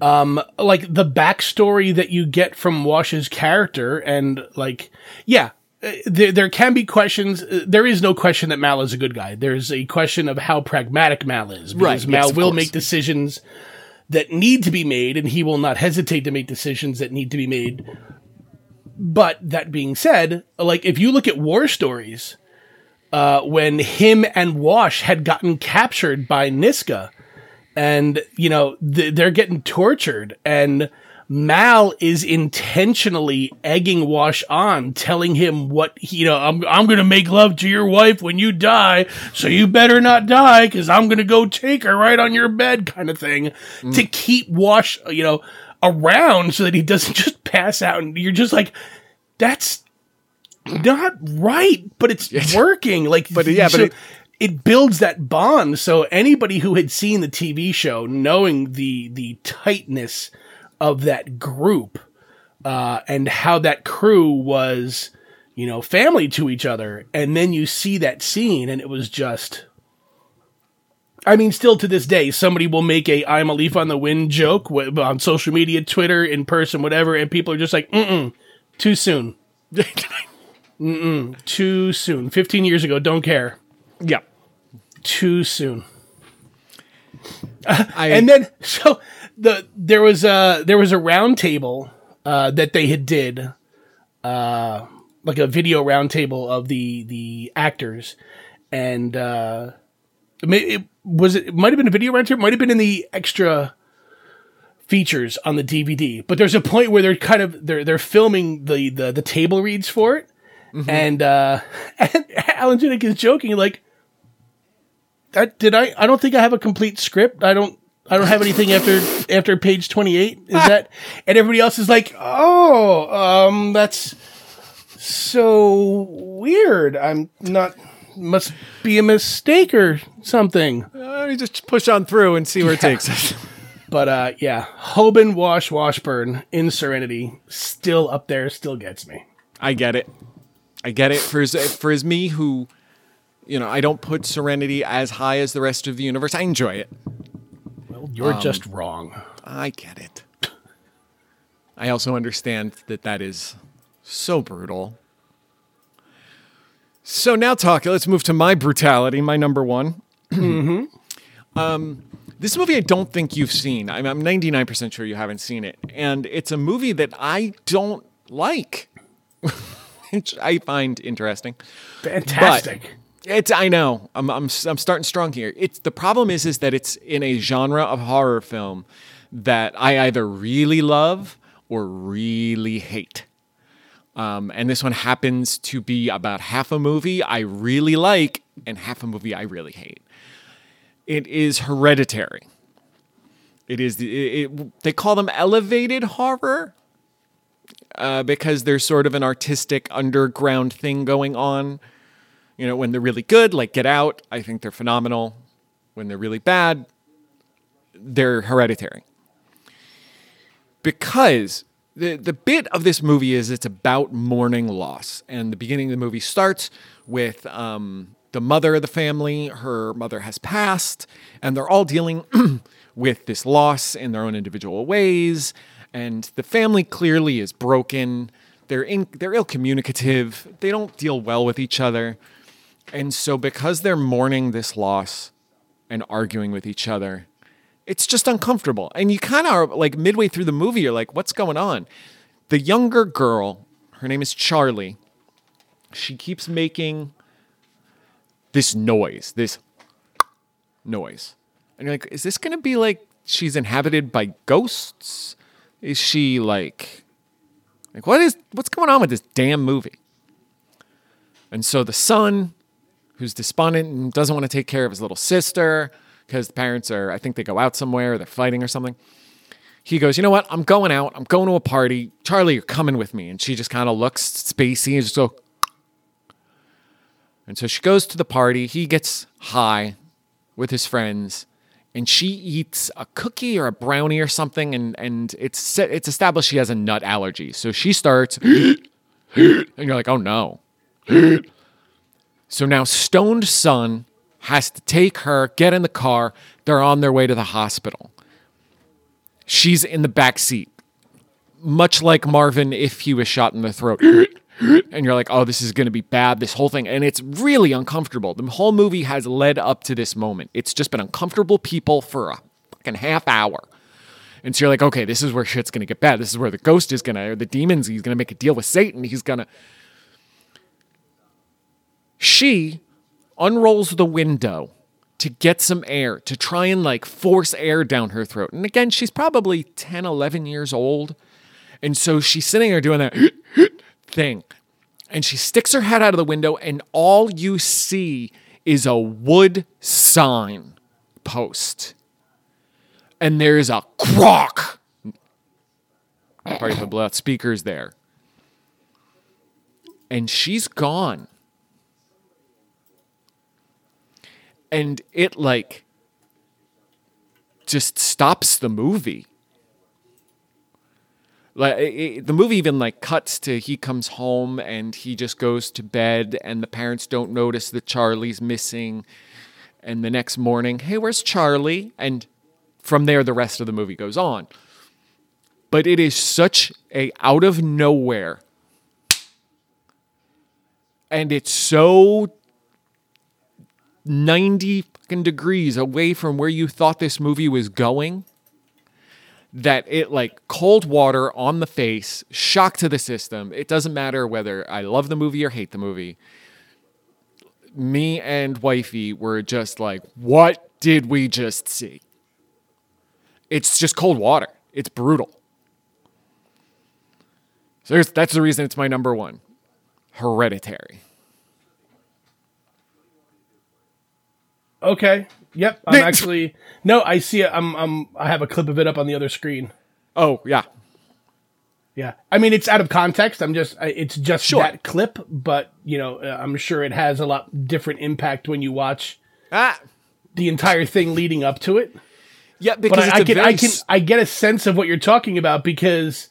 Um, like the backstory that you get from Wash's character, and like, yeah, there there can be questions. There is no question that Mal is a good guy. There's a question of how pragmatic Mal is, because right, Mal yes, will course. make decisions that need to be made, and he will not hesitate to make decisions that need to be made. But that being said, like if you look at war stories. Uh, when him and Wash had gotten captured by Niska, and, you know, th- they're getting tortured, and Mal is intentionally egging Wash on, telling him what, he, you know, I'm, I'm going to make love to your wife when you die, so you better not die, because I'm going to go take her right on your bed kind of thing, mm. to keep Wash, you know, around so that he doesn't just pass out, and you're just like, that's... not right, but it's working. Like, but yeah, so but it, it builds that bond. So anybody who had seen the T V show, knowing the the tightness of that group uh, and how that crew was, you know, family to each other, and then you see that scene, and it was just. I mean, still to this day, somebody will make a "I'm a leaf on the wind" joke on social media, Twitter, in person, whatever, and people are just like, "Mm-mm, too soon." Mm-mm. Too soon. Fifteen years ago, don't care. Yeah. Too soon. Uh, I, and then, so the there was a there was a round table uh, that they had did, uh, like a video round table of the the actors, and uh, it, it was it, it might have been a video round table, might have been in the extra features on the D V D. But there's a point where they're kind of they're they're filming the the, the table reads for it. Mm-hmm. And, uh, and Alan Tudyk is joking, like, that, did I, I don't think I have a complete script. I don't, I don't have anything after, after page twenty-eight. Is that, and everybody else is like, oh, um, that's so weird. I'm not, must be a mistake or something. Uh, just push on through and see where yeah. it takes us. But, uh, yeah, Hoban, Wash, Washburn in Serenity still up there, still gets me. I get it. I get it. For as, for as me who, you know, I don't put Serenity as high as the rest of the universe. I enjoy it. Well, you're um, just wrong. I get it. I also understand that that is so brutal. So now, Taka, let's move to my brutality, my number one. Mm-hmm. Um, this movie I don't think you've seen. I'm, I'm ninety-nine percent sure you haven't seen it. And it's a movie that I don't like. Which I find interesting. Fantastic. But it's I know. I'm I'm I'm starting strong here. It's the problem is is that it's in a genre of horror film that I either really love or really hate. Um, and this one happens to be about half a movie I really like and half a movie I really hate. It is Hereditary. It is the, it, it, they call them elevated horror uh, because there's sort of an artistic underground thing going on. You know, when they're really good, like Get Out, I think they're phenomenal. When they're really bad, they're hereditary. Because the, the bit of this movie is it's about mourning loss. And the beginning of the movie starts with um, the mother of the family. Her mother has passed, and they're all dealing with this loss in their own individual ways. And the family clearly is broken. They're in, they're ill communicative. They don't deal well with each other. And so because they're mourning this loss and arguing with each other, it's just uncomfortable. And you kind of are like midway through the movie, you're like, what's going on? The younger girl, her name is Charlie. She keeps making this noise, this noise. And you're like, is this going to be like she's inhabited by ghosts? Is she like... Like, what is, what's going on with this damn movie? And so the son, who's despondent and doesn't want to take care of his little sister because the parents are, I think they go out somewhere, or they're fighting or something. He goes, you know what? I'm going out. I'm going to a party. Charlie, you're coming with me. And she just kind of looks spacey and just go. And so she goes to the party. He gets high with his friends. And she eats a cookie or a brownie or something, and, and it's it's established she has a nut allergy. So she starts, and you're like, oh no. So now stoned son has to take her, get in the car. They're on their way to the hospital. She's in the back seat, much like Marvin if he was shot in the throat. And you're like, oh, this is going to be bad, this whole thing. And it's really uncomfortable. The whole movie has led up to this moment. It's just been uncomfortable people for a fucking half hour. And so you're like, okay, this is where shit's going to get bad. This is where the ghost is going to, or the demons, he's going to make a deal with Satan. He's going to... She unrolls the window to get some air, to try and like force air down her throat. And again, she's probably ten, eleven years old. And so she's sitting there doing that... thing, and she sticks her head out of the window, and all you see is a wood sign post, and there's a crock. Party people out speakers there, and she's gone, and it like just stops the movie. Like it, the movie even like cuts to he comes home and he just goes to bed, and the parents don't notice that Charlie's missing. And the next morning, hey, where's Charlie? And from there, the rest of the movie goes on. But it is such a out of nowhere. And it's so ninety fucking degrees away from where you thought this movie was going. That it like cold water on the face, shock to the system. It doesn't matter whether I love the movie or hate the movie. Me and wifey were just like, what did we just see? It's just cold water. It's brutal. So there's, that's the reason it's my number one. Hereditary. Okay. Yep, I'm actually no. I see it. I'm. I'm. I have a clip of it up on the other screen. Oh yeah, yeah. I mean, it's out of context. I'm just. It's just sure. That clip, but you know, I'm sure it has a lot different impact when you watch ah. the entire thing leading up to it. Yeah, because but it's I, I can. Very... I can. I get a sense of what you're talking about because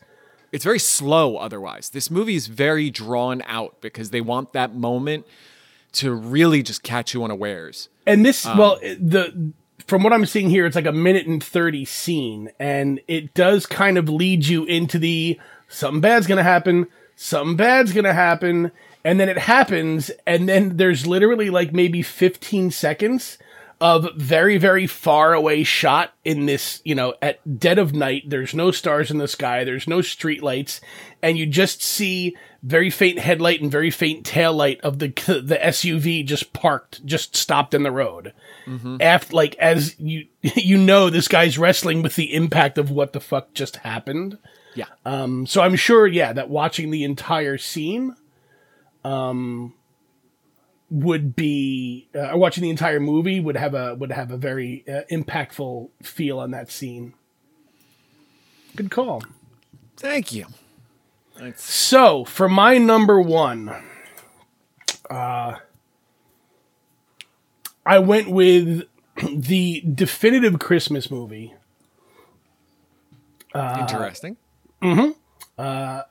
it's very slow. Otherwise, this movie is very drawn out because they want that moment to really just catch you unawares. And this, um, well, the from what I'm seeing here, it's like a minute and thirty scene, and it does kind of lead you into the something bad's gonna happen, something bad's gonna happen, and then it happens, and then there's literally like maybe fifteen seconds of very, very far away shot in this, you know, at dead of night. There's no stars in the sky, there's no street lights, and you just see very faint headlight and very faint taillight of the the S U V just parked, just stopped in the road. Mm-hmm. After, like, as you you know, this guy's wrestling with the impact of what the fuck just happened. Yeah. Um, so I'm sure, yeah, that watching the entire scene um, would be uh, or watching the entire movie would have a would have a very uh, impactful feel on that scene. Good call. Thank you. Thanks. So for my number one, uh, I went with the definitive Christmas movie. Uh, Interesting. Mm-hmm. Uh,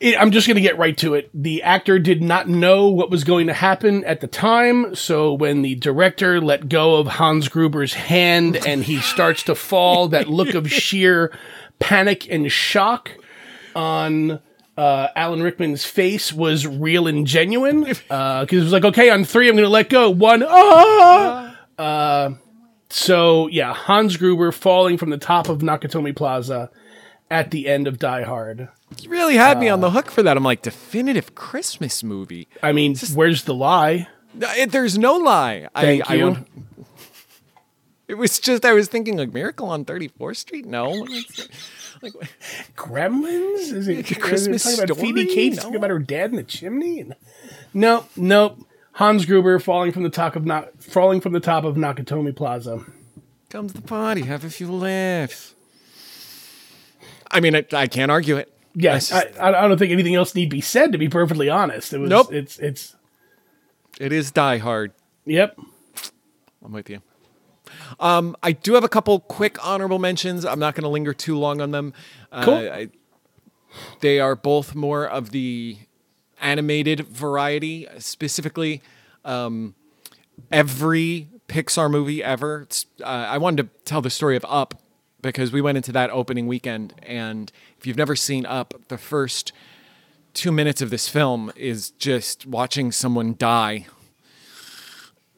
it, I'm just going to get right to it. The actor did not know what was going to happen at the time, so when the director let go of Hans Gruber's hand and he starts to fall, that look of sheer panic and shock on uh, Alan Rickman's face was real and genuine. Because uh, it was like, okay, on three, I'm going to let go. One, ah! Uh... So, yeah, Hans Gruber falling from the top of Nakatomi Plaza at the end of Die Hard. You really had uh, me on the hook for that. I'm like, definitive Christmas movie. I mean, just, where's the lie? It, there's no lie. Thank I, you. I it was just, I was thinking, like, Miracle on thirty-fourth Street? No. Like, Gremlins? Is it like Christmas talking about story? Phoebe Cates no. talking about her dad in the chimney? No, no. Hans Gruber falling from the top of not falling from the top of Nakatomi Plaza. Come to the party, have a few laughs. I mean, I, I can't argue it. Yes, I, just, I, I don't think anything else need be said. To be perfectly honest, it was. Nope. It's it's. It is Die Hard. Yep. I'm with you. Um, I do have a couple quick honorable mentions. I'm not going to linger too long on them. Cool. Uh, I, they are both more of the animated variety, specifically um, every Pixar movie ever. Uh, I wanted to tell the story of Up because we went into that opening weekend, and if you've never seen Up, the first two minutes of this film is just watching someone die,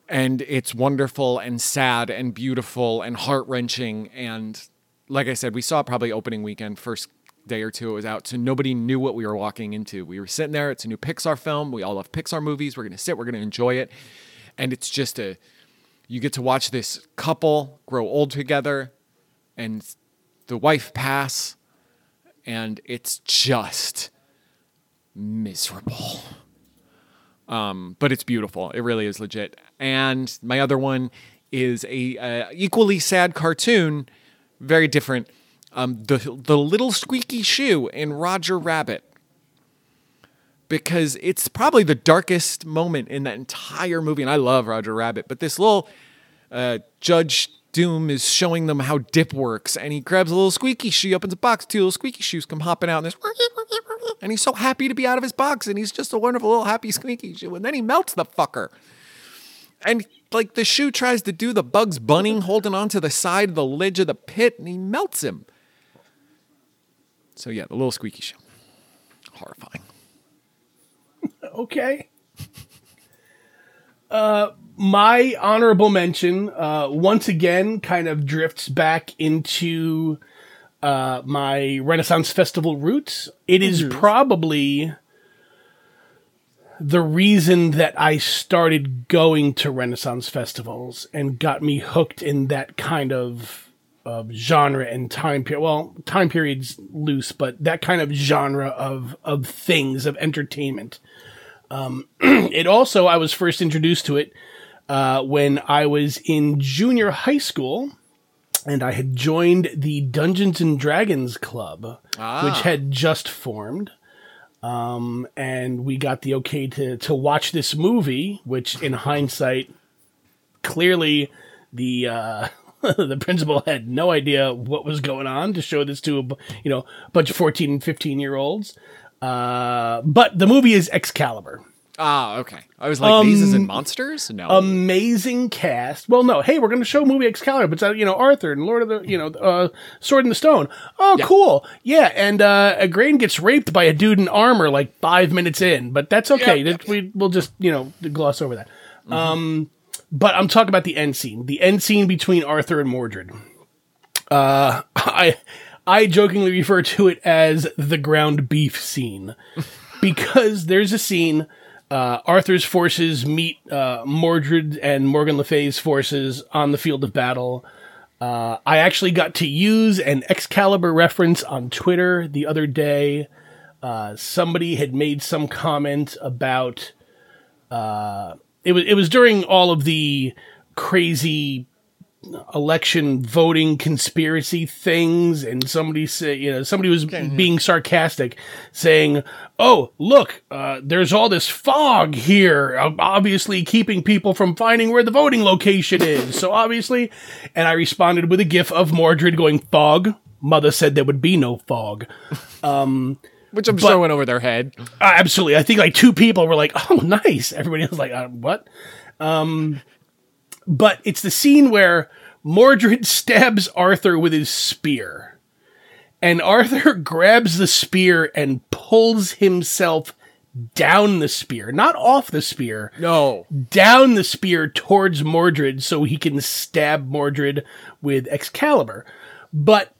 and it's wonderful and sad and beautiful and heart-wrenching, and like I said, we saw it probably opening weekend, first day or two it was out, so nobody knew what we were walking into. We were sitting there, it's a new Pixar film, we all love Pixar movies, we're gonna sit, we're gonna enjoy it, and it's just a, you get to watch this couple grow old together, and the wife pass, and it's just miserable. Um, but it's beautiful, it really is legit. And my other one is a uh, equally sad cartoon, very different. Um, the the little squeaky shoe in Roger Rabbit, because it's probably the darkest moment in that entire movie, and I love Roger Rabbit, but this little uh, Judge Doom is showing them how dip works, and he grabs a little squeaky shoe, opens a box, two little squeaky shoes come hopping out, and, and he's so happy to be out of his box, and he's just a wonderful little happy squeaky shoe, and then he melts the fucker. And, like, the shoe tries to do the Bugs Bunny holding onto the side of the ledge of the pit, and he melts him. So, yeah, the little squeaky shoe. Horrifying. Okay. Uh, my honorable mention, uh, once again, kind of drifts back into uh, my Renaissance Festival roots. It is mm-hmm. probably the reason that I started going to Renaissance festivals and got me hooked in that kind of of genre and time period. Well, time period's loose, but that kind of genre of, of things, of entertainment. Um, it also, I was first introduced to it uh, when I was in junior high school, and I had joined the Dungeons and Dragons Club, ah. which had just formed. Um, and we got the okay to, to watch this movie, which in hindsight, clearly the, uh, the principal had no idea what was going on to show this to a, you know, bunch of fourteen and fifteen year olds. Uh, but the movie is Excalibur. Ah, okay. I was like, um, these isn't monsters? No. Amazing cast. Well, no. Hey, we're going to show movie Excalibur, but it's, you know, Arthur and Lord of the, you know, uh, Sword in the Stone. Oh, yeah. Cool. Yeah, and uh, Egwene gets raped by a dude in armor like five minutes in, but that's okay. Yeah. That, we, we'll just, you know, gloss over that. Mm-hmm. Um, but I'm talking about the end scene. The end scene between Arthur and Mordred. Uh, I, I jokingly refer to it as the ground beef scene because there's a scene. Uh, Arthur's forces meet uh, Mordred and Morgan Le Fay's forces on the field of battle. Uh, I actually got to use an Excalibur reference on Twitter the other day. Uh, somebody had made some comment about, uh, it was, it was during all of the crazy election voting conspiracy things. And somebody said, you know, somebody was okay, being yeah. sarcastic, saying, oh, look, uh, there's all this fog here, obviously keeping people from finding where the voting location is. So obviously, and I responded with a gif of Mordred going, fog? Mother said there would be no fog. Um, Which I'm but, sure went over their head. Uh, absolutely. I think like two people were like, oh, nice. Everybody was like, uh, what? Um, but it's the scene where Mordred stabs Arthur with his spear. And Arthur grabs the spear and pulls himself down the spear. Not off the spear. No. Down the spear towards Mordred so he can stab Mordred with Excalibur. But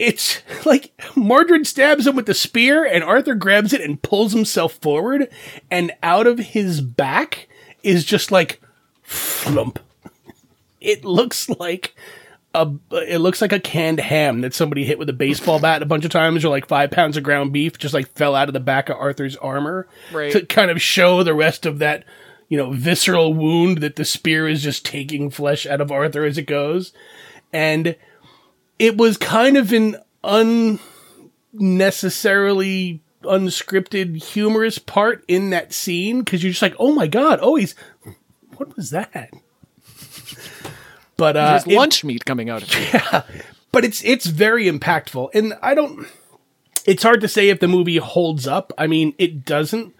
it's like Mordred stabs him with the spear and Arthur grabs it and pulls himself forward, and out of his back is just like flump. It looks like a, it looks like a canned ham that somebody hit with a baseball bat a bunch of times, or like five pounds of ground beef just like fell out of the back of Arthur's armor, right, to kind of show the rest of that, you know, visceral wound that the spear is just taking flesh out of Arthur as it goes. And it was kind of an unnecessarily unscripted, humorous part in that scene, because you're just like, oh my god, oh, he's... What was that? But, uh... There's it, lunch meat coming out of it. Yeah, but it's, it's very impactful, and I don't... It's hard to say if the movie holds up. I mean, it doesn't.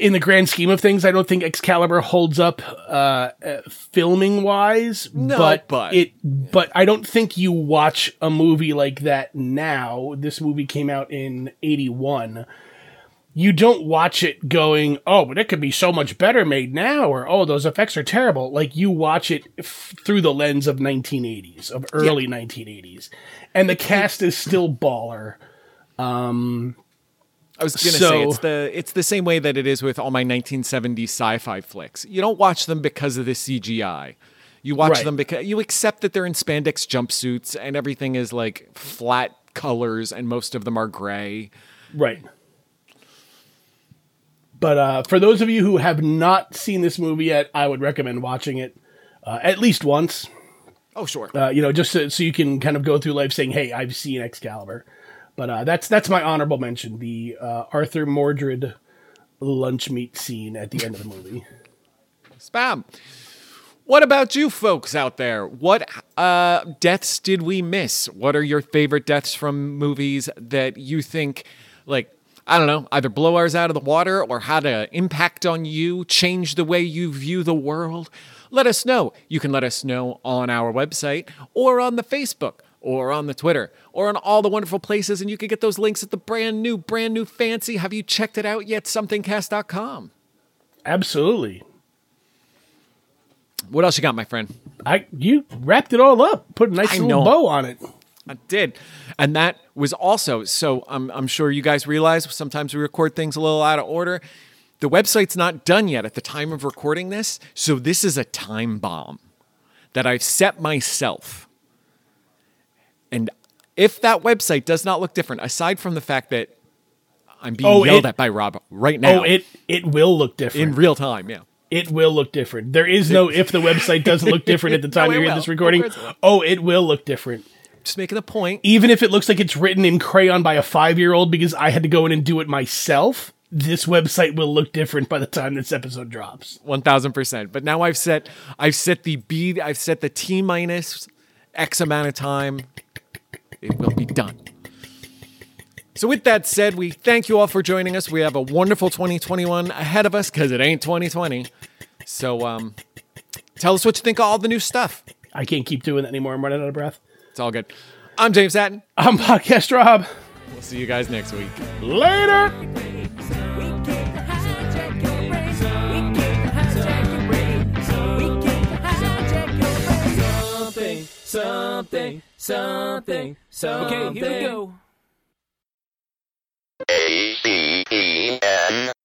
In the grand scheme of things, I don't think Excalibur holds up uh, uh, filming-wise, no, but, but it. But I don't think you watch a movie like that now. This movie came out in eighty-one. You don't watch it going, oh, but it could be so much better made now, or, oh, those effects are terrible. Like, you watch it f- through the lens of nineteen eighties, of early yeah. nineteen eighties. And the cast is still baller. Um... I was going to so, say, it's the it's the same way that it is with all my nineteen seventies sci-fi flicks. You don't watch them because of the C G I. You watch right. them because you accept that they're in spandex jumpsuits and everything is like flat colors and most of them are gray. Right. But uh, for those of you who have not seen this movie yet, I would recommend watching it uh, at least once. Oh, sure. Uh, you know, just so, so you can kind of go through life saying, hey, I've seen Excalibur. But uh, that's that's my honorable mention, the uh, Arthur Mordred lunch meat scene at the end of the movie. Spam. What about you folks out there? What uh, deaths did we miss? What are your favorite deaths from movies that you think, like, I don't know, either blow ours out of the water or had an impact on you, change the way you view the world? Let us know. You can let us know on our website or on the Facebook, or on the Twitter, or on all the wonderful places, and you can get those links at the brand new, brand new fancy, have you checked it out yet, somethingcast dot com. Absolutely. What else you got, my friend? I You wrapped it all up, put a nice I little know. bow on it. I did. And that was also, so I'm, I'm sure you guys realize, sometimes we record things a little out of order. The website's not done yet at the time of recording this, so this is a time bomb that I've set myself. And if that website does not look different, aside from the fact that I'm being oh, yelled it, at by Rob right now. Oh, it, it will look different. In real time, yeah. It will look different. There is no if the website doesn't look different at the time no, you hear this recording. Oh, it will look different. Just making a point. Even if it looks like it's written in crayon by a five-year-old because I had to go in and do it myself, this website will look different by the time this episode drops. one thousand percent. But now I've set I've set the B, I've set the T minus X amount of time. It will be done. So with that said, we thank you all for joining us. We have a wonderful twenty twenty-one ahead of us because it ain't twenty twenty. So um, tell us what you think of all the new stuff. I can't keep doing that anymore. I'm running out of breath. It's all good. I'm James Hatton. I'm Podcast Rob. We'll see you guys next week. Later. Something, something, something. Okay, here we go. A C E N